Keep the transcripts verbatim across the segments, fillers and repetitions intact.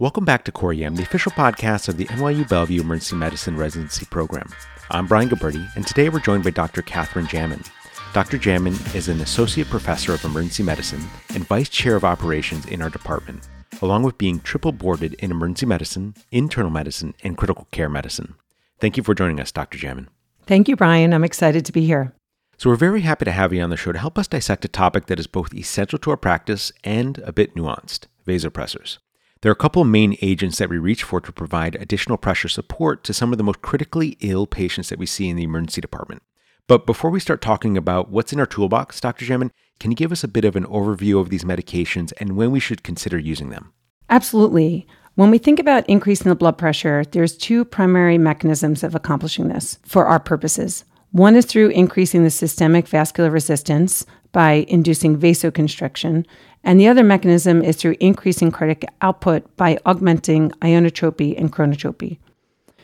Welcome back to Core E M, the official podcast of the N Y U Bellevue Emergency Medicine Residency Program. I'm Brian Gilberti, and today we're joined by Doctor Catherine Jamin. Doctor Jamin is an Associate Professor of Emergency Medicine and Vice Chair of Operations in our department, along with being triple boarded in Emergency Medicine, Internal Medicine, and Critical Care Medicine. Thank you for joining us, Doctor Jamin. Thank you, Brian. I'm excited to be here. So we're very happy to have you on the show to help us dissect a topic that is both essential to our practice and a bit nuanced, vasopressors. There are a couple of main agents that we reach for to provide additional pressure support to some of the most critically ill patients that we see in the emergency department. But before we start talking about what's in our toolbox, Doctor Jamin, can you give us a bit of an overview of these medications and when we should consider using them? Absolutely. When we think about increasing the blood pressure, there's two primary mechanisms of accomplishing this for our purposes. One is through increasing the systemic vascular resistance by inducing vasoconstriction, and the other mechanism is through increasing cardiac output by augmenting ionotropy and chronotropy.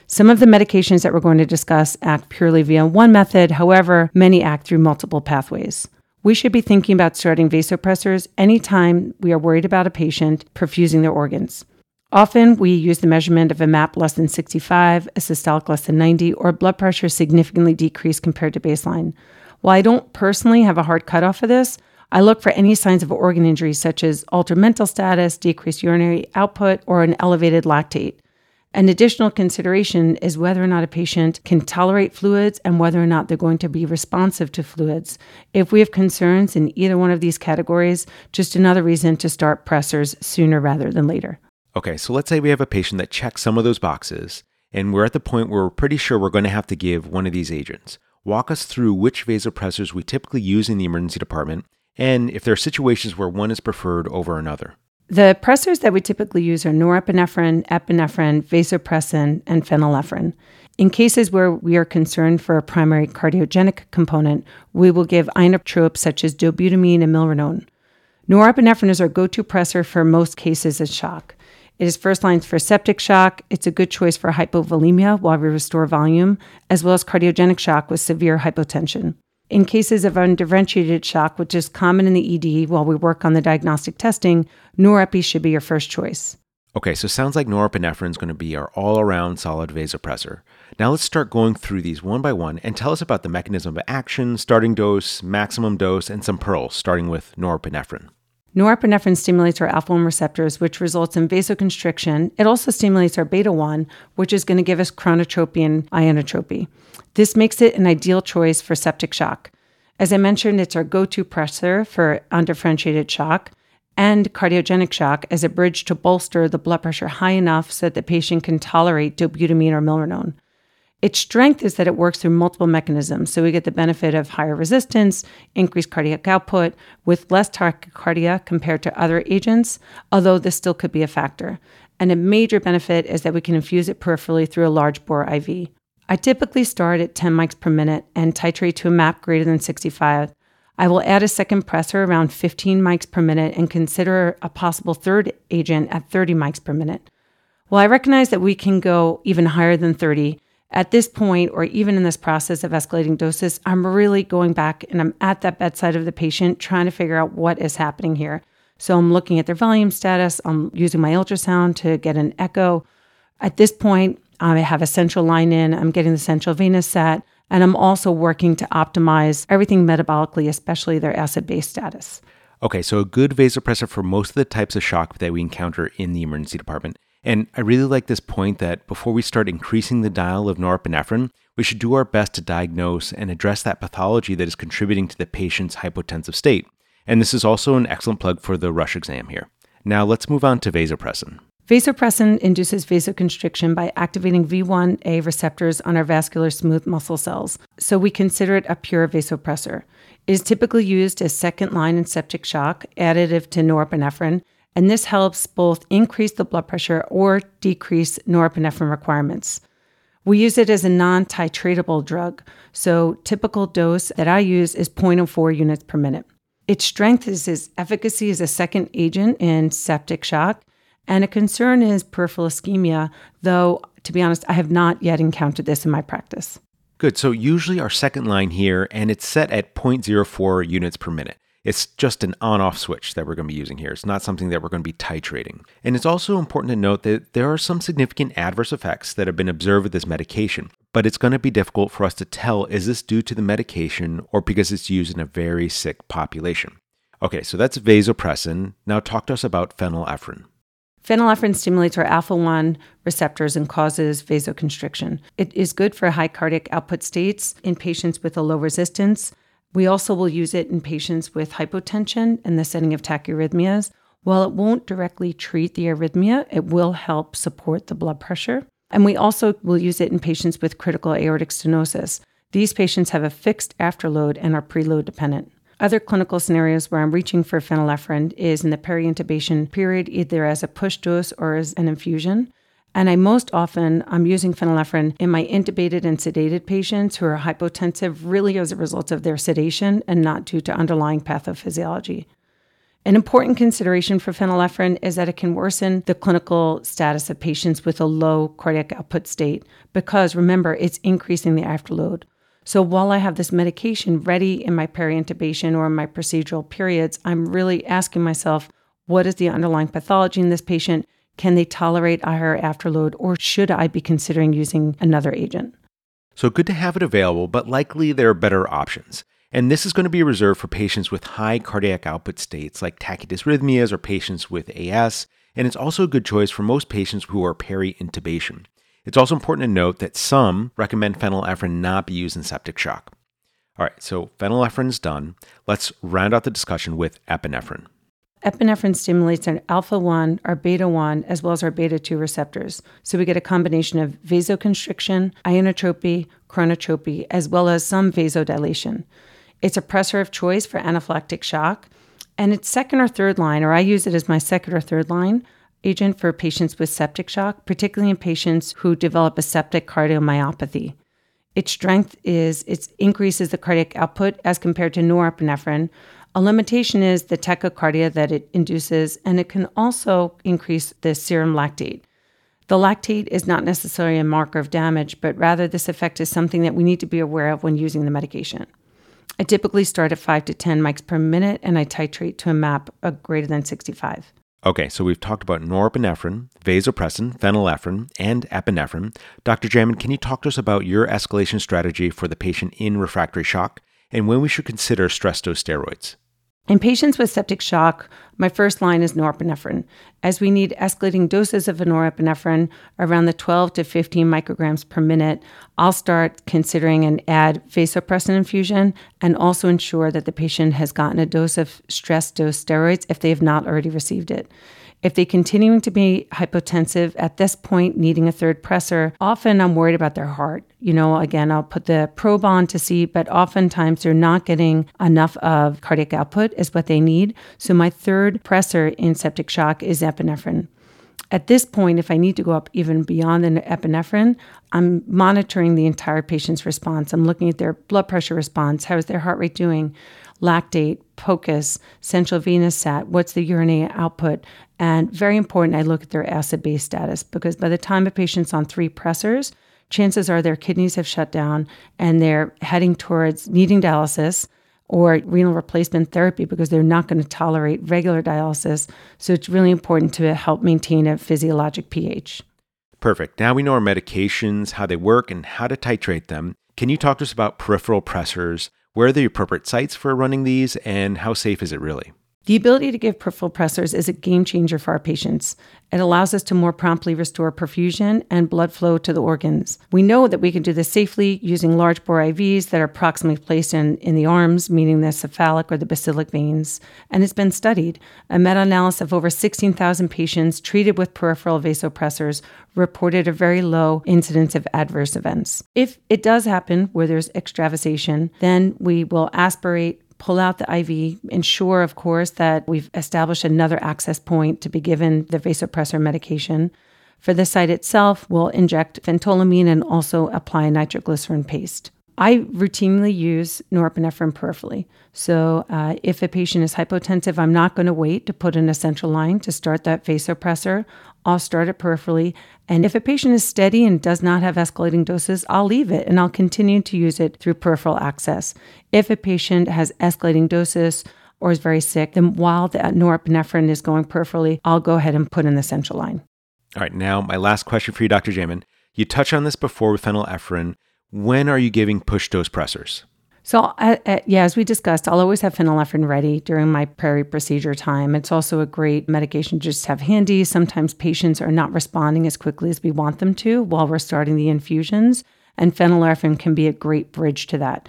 Some of the medications that we're going to discuss act purely via one method, however, many act through multiple pathways. We should be thinking about starting vasopressors anytime we are worried about a patient perfusing their organs. Often, we use the measurement of a MAP less than sixty-five, a systolic less than ninety, or blood pressure significantly decreased compared to baseline. While I don't personally have a hard cutoff for this, I look for any signs of organ injury such as altered mental status, decreased urinary output, or an elevated lactate. An additional consideration is whether or not a patient can tolerate fluids and whether or not they're going to be responsive to fluids. If we have concerns in either one of these categories, just another reason to start pressors sooner rather than later. Okay, so let's say we have a patient that checks some of those boxes, and we're at the point where we're pretty sure we're going to have to give one of these agents. Walk us through which vasopressors we typically use in the emergency department, and if there are situations where one is preferred over another. The pressors that we typically use are norepinephrine, epinephrine, vasopressin, and phenylephrine. In cases where we are concerned for a primary cardiogenic component, we will give inotropes such as dobutamine and milrinone. Norepinephrine is our go-to pressor for most cases of shock. It is first line for septic shock. It's a good choice for hypovolemia while we restore volume, as well as cardiogenic shock with severe hypotension. In cases of undifferentiated shock, which is common in the E D while we work on the diagnostic testing, norepi should be your first choice. Okay, so sounds like norepinephrine is going to be our all-around solid vasopressor. Now let's start going through these one by one and tell us about the mechanism of action, starting dose, maximum dose, and some pearls, starting with norepinephrine. Norepinephrine stimulates our alpha one receptors, which results in vasoconstriction. It also stimulates our beta one, which is going to give us chronotropy and ionotropy. This makes it an ideal choice for septic shock. As I mentioned, it's our go-to pressor for undifferentiated shock and cardiogenic shock as a bridge to bolster the blood pressure high enough so that the patient can tolerate dobutamine or milrinone. Its strength is that it works through multiple mechanisms, so we get the benefit of higher resistance, increased cardiac output, with less tachycardia compared to other agents, although this still could be a factor. And a major benefit is that we can infuse it peripherally through a large bore I V. I typically start at ten mics per minute and titrate to a MAP greater than sixty-five. I will add a second pressor around fifteen mics per minute and consider a possible third agent at thirty mics per minute. While I recognize that we can go even higher than thirty, at this point, or even in this process of escalating doses, I'm really going back and I'm at that bedside of the patient trying to figure out what is happening here. So I'm looking at their volume status. I'm using my ultrasound to get an echo. At this point, I have a central line in. I'm getting the central venous set. And I'm also working to optimize everything metabolically, especially their acid-base status. Okay, so a good vasopressor for most of the types of shock that we encounter in the emergency department. And I really like this point that before we start increasing the dial of norepinephrine, we should do our best to diagnose and address that pathology that is contributing to the patient's hypotensive state. And this is also an excellent plug for the rush exam here. Now let's move on to vasopressin. Vasopressin induces vasoconstriction by activating V one A receptors on our vascular smooth muscle cells, so we consider it a pure vasopressor. It is typically used as second line in septic shock, additive to norepinephrine, and this helps both increase the blood pressure or decrease norepinephrine requirements. We use it as a non-titratable drug, so typical dose that I use is zero point zero four units per minute. Its strength is its efficacy as a second agent in septic shock, and a concern is peripheral ischemia, though, to be honest, I have not yet encountered this in my practice. Good, so usually our second line here, and it's set at zero point zero four units per minute. It's just an on-off switch that we're going to be using here. It's not something that we're going to be titrating. And it's also important to note that there are some significant adverse effects that have been observed with this medication, but it's going to be difficult for us to tell, is this due to the medication or because it's used in a very sick population? Okay, so that's vasopressin. Now talk to us about phenylephrine. Phenylephrine stimulates our alpha one receptors and causes vasoconstriction. It is good for high cardiac output states in patients with a low resistance. We also will use it in patients with hypotension and the setting of tachyarrhythmias. While it won't directly treat the arrhythmia, it will help support the blood pressure. And we also will use it in patients with critical aortic stenosis. These patients have a fixed afterload and are preload dependent. Other clinical scenarios where I'm reaching for phenylephrine is in the peri-intubation period, either as a push dose or as an infusion. And I most often, I'm using phenylephrine in my intubated and sedated patients who are hypotensive really as a result of their sedation and not due to underlying pathophysiology. An important consideration for phenylephrine is that it can worsen the clinical status of patients with a low cardiac output state because, remember, it's increasing the afterload. So while I have this medication ready in my peri-intubation or in my procedural periods, I'm really asking myself, what is the underlying pathology in this patient? Can they tolerate a higher afterload, or should I be considering using another agent? So good to have it available, but likely there are better options. And this is going to be reserved for patients with high cardiac output states like tachydysrhythmias or patients with A S, and it's also a good choice for most patients who are peri-intubation. It's also important to note that some recommend phenylephrine not be used in septic shock. All right, so phenylephrine's done. Let's round out the discussion with epinephrine. Epinephrine stimulates our alpha one, our beta one, as well as our beta two receptors. So we get a combination of vasoconstriction, ionotropy, chronotropy, as well as some vasodilation. It's a pressor of choice for anaphylactic shock, and it's second or third line, or I use it as my second or third line agent for patients with septic shock, particularly in patients who develop a septic cardiomyopathy. Its strength is it increases the cardiac output as compared to norepinephrine. A limitation is the tachycardia that it induces, and it can also increase the serum lactate. The lactate is not necessarily a marker of damage, but rather this effect is something that we need to be aware of when using the medication. I typically start at five to ten mics per minute, and I titrate to a MAP of greater than sixty-five. Okay, so we've talked about norepinephrine, vasopressin, phenylephrine, and epinephrine. Doctor Jamin, can you talk to us about your escalation strategy for the patient in refractory shock and when we should consider stress dose steroids? In patients with septic shock, my first line is norepinephrine, as we need escalating doses of norepinephrine around the twelve to fifteen micrograms per minute. I'll start considering and add vasopressin infusion and also ensure that the patient has gotten a dose of stress dose steroids if they have not already received it. If they continue to be hypotensive at this point, needing a third pressor, often I'm worried about their heart. You know, again, I'll put the probe on to see, but oftentimes they're not getting enough of cardiac output is what they need. So my third pressor in septic shock is epinephrine. At this point, if I need to go up even beyond the epinephrine, I'm monitoring the entire patient's response. I'm looking at their blood pressure response. How is their heart rate doing? Lactate, POCUS, central venous sat, what's the urinary output? And very important, I look at their acid base status, because by the time a patient's on three pressors, chances are their kidneys have shut down and they're heading towards needing dialysis or renal replacement therapy because they're not going to tolerate regular dialysis. So it's really important to help maintain a physiologic pH. Perfect. Now we know our medications, how they work, and how to titrate them. Can you talk to us about peripheral pressors? Where are the appropriate sites for running these, and how safe is it really? The ability to give peripheral pressors is a game changer for our patients. It allows us to more promptly restore perfusion and blood flow to the organs. We know that we can do this safely using large bore I Vs that are proximally placed in, in the arms, meaning the cephalic or the basilic veins, and it's been studied. A meta-analysis of over sixteen thousand patients treated with peripheral vasopressors reported a very low incidence of adverse events. If it does happen where there's extravasation, then we will aspirate, pull out the I V, ensure, of course, that we've established another access point to be given the vasopressor medication. For the site itself, we'll inject phentolamine and also apply a nitroglycerin paste. I routinely use norepinephrine peripherally. So uh, if a patient is hypotensive, I'm not going to wait to put in a central line to start that vasopressor. I'll start it peripherally. And if a patient is steady and does not have escalating doses, I'll leave it and I'll continue to use it through peripheral access. If a patient has escalating doses or is very sick, then while the norepinephrine is going peripherally, I'll go ahead and put in the central line. All right, now my last question for you, Doctor Jamin. You touched on this before with phenylephrine. When are you giving push-dose pressors? So, uh, uh, yeah, as we discussed, I'll always have phenylephrine ready during my peri-procedure time. It's also a great medication to just have handy. Sometimes patients are not responding as quickly as we want them to while we're starting the infusions, and phenylephrine can be a great bridge to that.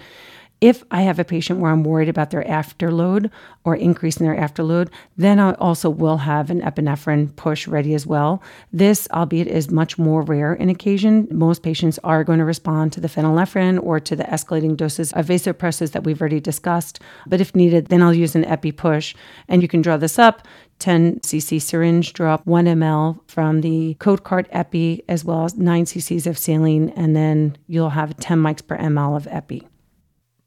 If I have a patient where I'm worried about their afterload or increase in their afterload, then I also will have an epinephrine push ready as well. This, albeit, is much more rare in occasion. Most patients are going to respond to the phenylephrine or to the escalating doses of vasopressors that we've already discussed. But if needed, then I'll use an epi push. And you can draw this up. ten cc syringe, drop one milliliter from the Code Card epi, as well as nine cc's of saline. And then you'll have ten mics per milliliter of epi.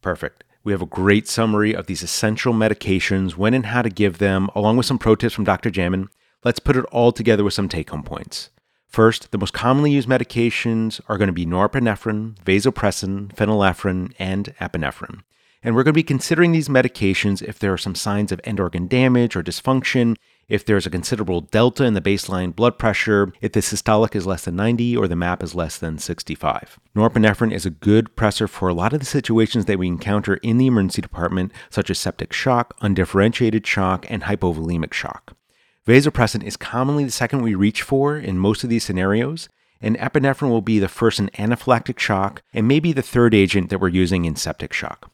Perfect. We have a great summary of these essential medications, when and how to give them, along with some pro tips from Doctor Jamin. Let's put it all together with some take-home points. First, the most commonly used medications are going to be norepinephrine, vasopressin, phenylephrine, and epinephrine. And we're going to be considering these medications if there are some signs of end-organ damage or dysfunction, if there's a considerable delta in the baseline blood pressure, if the systolic is less than ninety or the MAP is less than sixty-five. Norepinephrine is a good pressor for a lot of the situations that we encounter in the emergency department, such as septic shock, undifferentiated shock, and hypovolemic shock. Vasopressin is commonly the second we reach for in most of these scenarios, and epinephrine will be the first in anaphylactic shock and maybe the third agent that we're using in septic shock.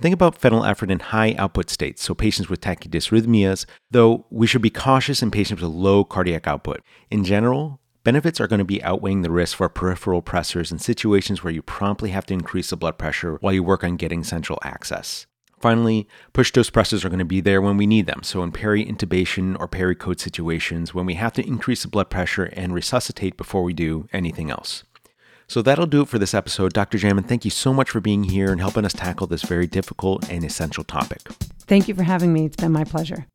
Think about phenylephrine in high output states, so patients with tachydysrhythmias, though we should be cautious in patients with low cardiac output. In general, benefits are going to be outweighing the risk for peripheral pressors in situations where you promptly have to increase the blood pressure while you work on getting central access. Finally, push-dose pressors are going to be there when we need them, so in peri-intubation or peri-code situations when we have to increase the blood pressure and resuscitate before we do anything else. So that'll do it for this episode. Doctor Jamin, thank you so much for being here and helping us tackle this very difficult and essential topic. Thank you for having me. It's been my pleasure.